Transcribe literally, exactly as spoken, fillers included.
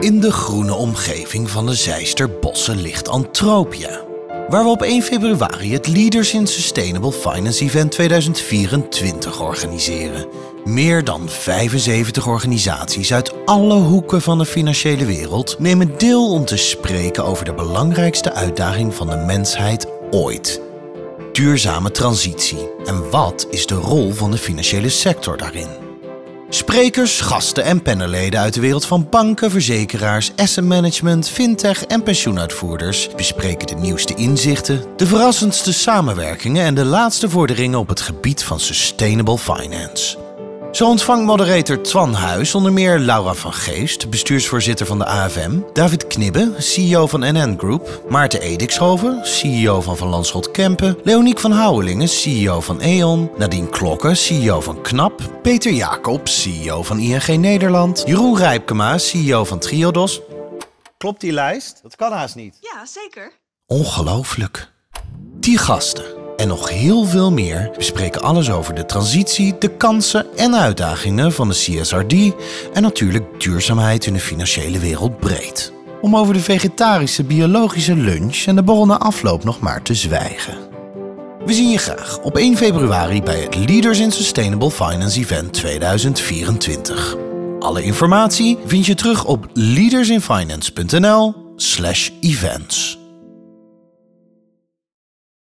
In de groene omgeving van de Zeisterbossen ligt Antropia, waar we op één februari het Leaders in Sustainable Finance Event tweeduizend vierentwintig organiseren. Meer dan vijfenzeventig organisaties uit alle hoeken van de financiële wereld nemen deel om te spreken over de belangrijkste uitdaging van de mensheid ooit: duurzame transitie. En wat is de rol van de financiële sector daarin? Sprekers, gasten en panelleden uit de wereld van banken, verzekeraars, asset management, fintech en pensioenuitvoerders bespreken de nieuwste inzichten, de verrassendste samenwerkingen en de laatste vorderingen op het gebied van sustainable finance. Zo ontvangt moderator Twan Huys onder meer Laura van Geest, bestuursvoorzitter van de A F M, David Knibbe, C E O van N N Group, Maarten Edixhoven, C E O van Van Lanschot Kempen, Leonique van Houwelingen, C E O van Aon, Nadine Klokke, C E O van Knab, Peter Jacobs, C E O van I N G Nederland, Jeroen Rijpkema, C E O van Triodos. Klopt die lijst? Dat kan haast niet. Ja, zeker. Ongelooflijk. Die gasten en nog heel veel meer bespreken alles over de transitie, de kansen en uitdagingen van de C S R D en natuurlijk duurzaamheid in de financiële wereld breed. Om over de vegetarische, biologische lunch en de borrel na afloop nog maar te zwijgen. We zien je graag op één februari bij het Leaders in Sustainable Finance Event tweeduizend vierentwintig. Alle informatie vind je terug op leadersinfinance.nl slash events.